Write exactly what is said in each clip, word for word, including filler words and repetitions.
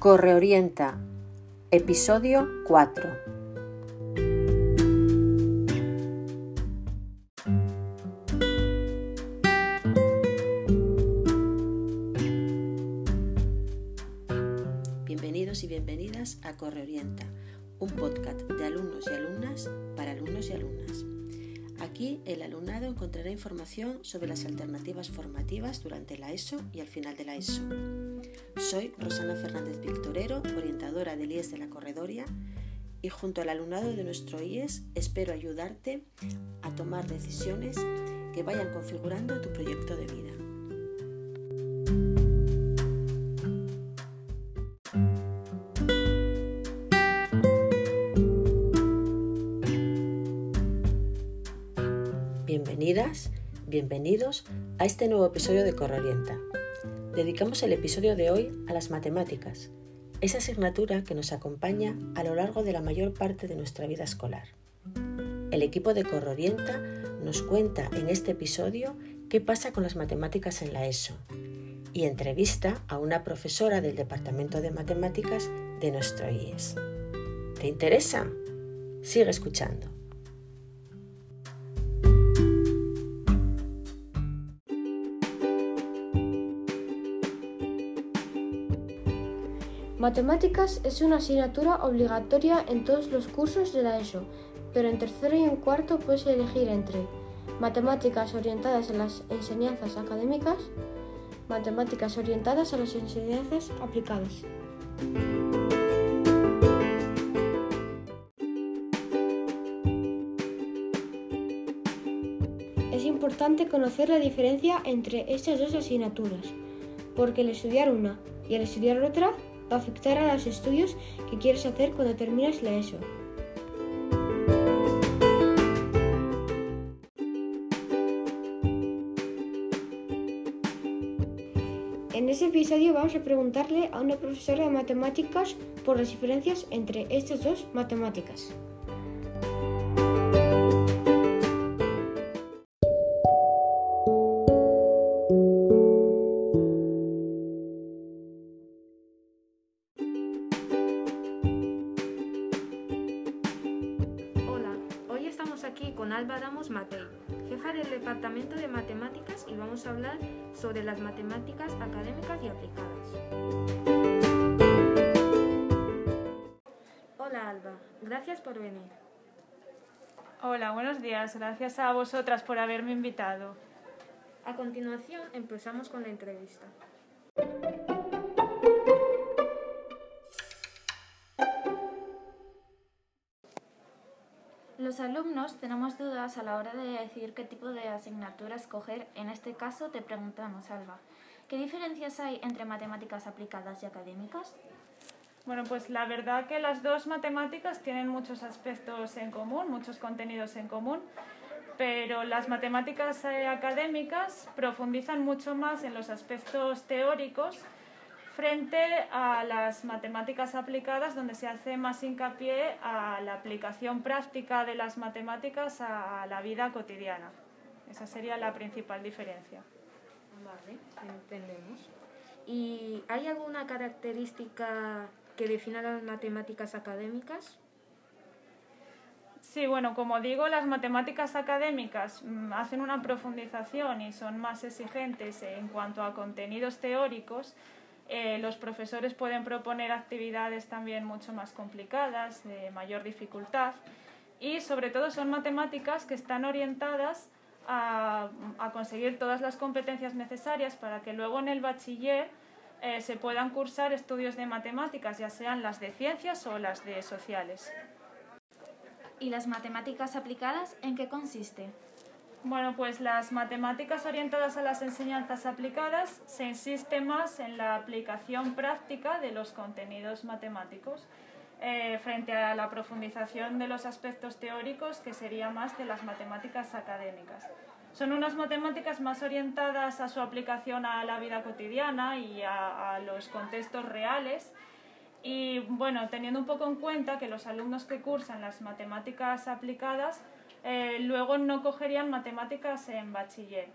Corre Orienta, episodio cuatro. Bienvenidos y bienvenidas a Corre Orienta, un podcast de alumnos y alumnas para alumnos y alumnas. Aquí el alumnado encontrará información sobre las alternativas formativas durante la ESO y al final de la ESO. Soy Rosana Fernández Victorero, orientadora del I E S de la Corredoria, y junto al alumnado de nuestro I E S espero ayudarte a tomar decisiones que vayan configurando tu proyecto de vida. Bienvenidas, bienvenidos a este nuevo episodio de Corre Orienta. Dedicamos el episodio de hoy a las matemáticas, esa asignatura que nos acompaña a lo largo de la mayor parte de nuestra vida escolar. El equipo de Corre Orienta nos cuenta en este episodio qué pasa con las matemáticas en la ESO y entrevista a una profesora del Departamento de Matemáticas de nuestro I E S. ¿Te interesa? Sigue escuchando. Matemáticas es una asignatura obligatoria en todos los cursos de la ESO, pero en tercero y en cuarto puedes elegir entre matemáticas orientadas a las enseñanzas académicas, matemáticas orientadas a las enseñanzas aplicadas. Es importante conocer la diferencia entre estas dos asignaturas, porque el estudiar una y el estudiar otra va a afectar a los estudios que quieres hacer cuando terminas la ESO. En este episodio vamos a preguntarle a una profesora de matemáticas por las diferencias entre estas dos matemáticas. Aquí con Alba Damos Matei, jefa del Departamento de Matemáticas, y vamos a hablar sobre las matemáticas académicas y aplicadas. Hola Alba, gracias por venir. Hola, buenos días, gracias a vosotras por haberme invitado. A continuación empezamos con la entrevista. Los alumnos tenemos dudas a la hora de decidir qué tipo de asignatura escoger. En este caso te preguntamos, Alba, ¿qué diferencias hay entre matemáticas aplicadas y académicas? Bueno, pues la verdad que las dos matemáticas tienen muchos aspectos en común, muchos contenidos en común, pero las matemáticas académicas profundizan mucho más en los aspectos teóricos frente a las matemáticas aplicadas, donde se hace más hincapié a la aplicación práctica de las matemáticas a la vida cotidiana. Esa sería la principal diferencia. Vale, entendemos. ¿Y hay alguna característica que defina las matemáticas académicas? Sí, bueno, como digo, las matemáticas académicas hacen una profundización y son más exigentes en cuanto a contenidos teóricos. Eh, los profesores pueden proponer actividades también mucho más complicadas, de mayor dificultad, y sobre todo son matemáticas que están orientadas a, a conseguir todas las competencias necesarias para que luego en el bachiller eh, se puedan cursar estudios de matemáticas, ya sean las de ciencias o las de sociales. ¿Y las matemáticas aplicadas en qué consiste? Bueno, pues las matemáticas orientadas a las enseñanzas aplicadas se insiste más en la aplicación práctica de los contenidos matemáticos eh, frente a la profundización de los aspectos teóricos, que sería más de las matemáticas académicas. Son unas matemáticas más orientadas a su aplicación a la vida cotidiana y a, a los contextos reales. Y bueno, teniendo un poco en cuenta que los alumnos que cursan las matemáticas aplicadas Eh, luego no cogerían matemáticas en bachiller.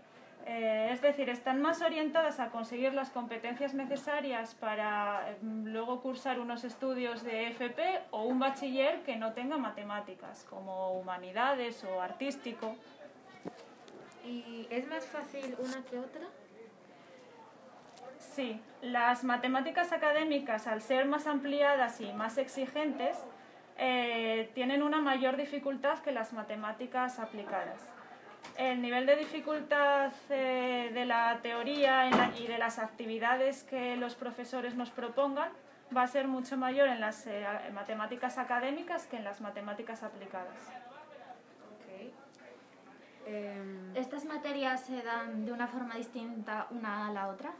Eh, es decir, están más orientadas a conseguir las competencias necesarias para eh, luego cursar unos estudios de F P o un bachiller que no tenga matemáticas, como humanidades o artístico. ¿Y es más fácil una que otra? Sí, las matemáticas académicas, al ser más ampliadas y más exigentes, eh, tienen una mayor dificultad que las matemáticas aplicadas. El nivel de dificultad eh, de la teoría en la, y de las actividades que los profesores nos propongan va a ser mucho mayor en las eh, matemáticas académicas que en las matemáticas aplicadas. Okay. Eh... ¿Estas materias se dan de una forma distinta una a la otra?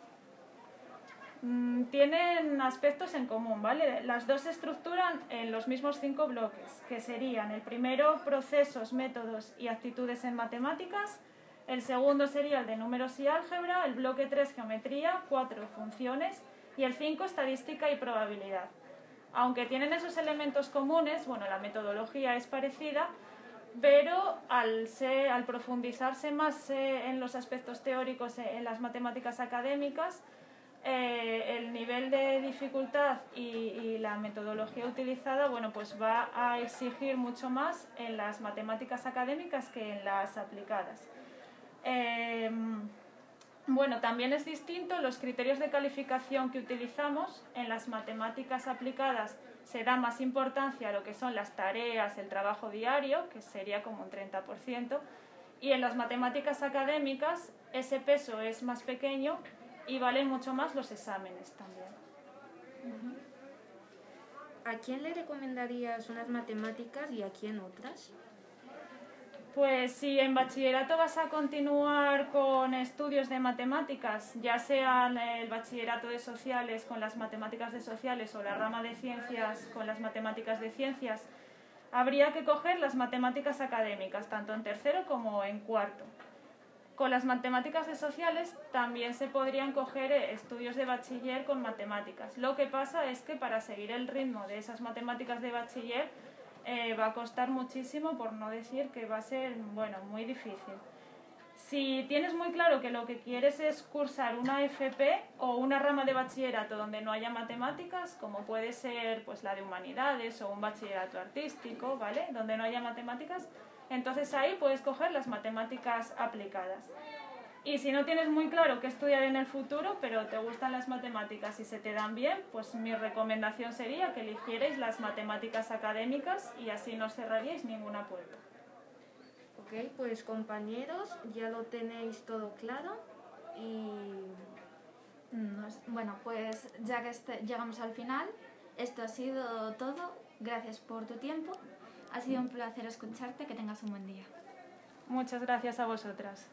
Mm, tienen aspectos en común, ¿vale? Las dos se estructuran en los mismos cinco bloques, que serían el primero, procesos, métodos y actitudes en matemáticas, el segundo sería el de números y álgebra, el bloque tres, geometría, cuatro, funciones y el cinco, estadística y probabilidad. Aunque tienen esos elementos comunes, bueno, la metodología es parecida, pero al, ser, al profundizarse más eh, en los aspectos teóricos eh, en las matemáticas académicas, Eh, el nivel de dificultad y, y la metodología utilizada, bueno, pues va a exigir mucho más en las matemáticas académicas que en las aplicadas. Eh, bueno, también es distinto los criterios de calificación que utilizamos. En las matemáticas aplicadas se da más importancia a lo que son las tareas, el trabajo diario, que sería como un treinta por ciento, y en las matemáticas académicas ese peso es más pequeño y valen mucho más los exámenes también. Uh-huh. ¿A quién le recomendarías unas matemáticas y a quién otras? Pues si en bachillerato vas a continuar con estudios de matemáticas, ya sean el bachillerato de sociales con las matemáticas de sociales o la rama de ciencias con las matemáticas de ciencias, habría que coger las matemáticas académicas, tanto en tercero como en cuarto. Con las matemáticas de sociales también se podrían coger estudios de bachiller con matemáticas. Lo que pasa es que para seguir el ritmo de esas matemáticas de bachiller eh, va a costar muchísimo, por no decir que va a ser, bueno, muy difícil. Si tienes muy claro que lo que quieres es cursar una F P o una rama de bachillerato donde no haya matemáticas, como puede ser pues la de humanidades o un bachillerato artístico, ¿vale?, donde no haya matemáticas, entonces ahí puedes coger las matemáticas aplicadas. Y si no tienes muy claro qué estudiar en el futuro, pero te gustan las matemáticas y se te dan bien, pues mi recomendación sería que eligierais las matemáticas académicas y así no cerraríais ninguna puerta. Ok, pues compañeros, ya lo tenéis todo claro y... Bueno, pues ya que este, llegamos al final, esto ha sido todo. Gracias por tu tiempo. Ha sido un placer escucharte, que tengas un buen día. Muchas gracias a vosotras.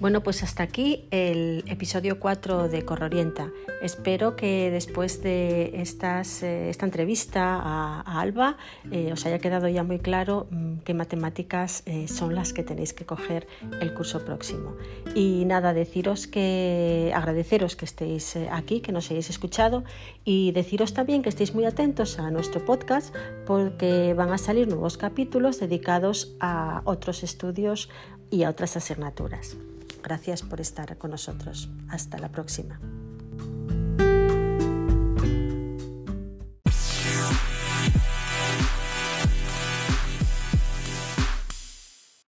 Bueno, pues hasta aquí el episodio cuatro de Corre Orienta. Espero que después de estas, esta entrevista a, a Alba eh, os haya quedado ya muy claro qué matemáticas eh, son las que tenéis que coger el curso próximo. Y nada, deciros que agradeceros que estéis aquí, que nos hayáis escuchado, y deciros también que estéis muy atentos a nuestro podcast porque van a salir nuevos capítulos dedicados a otros estudios y a otras asignaturas. Gracias por estar con nosotros. Hasta la próxima.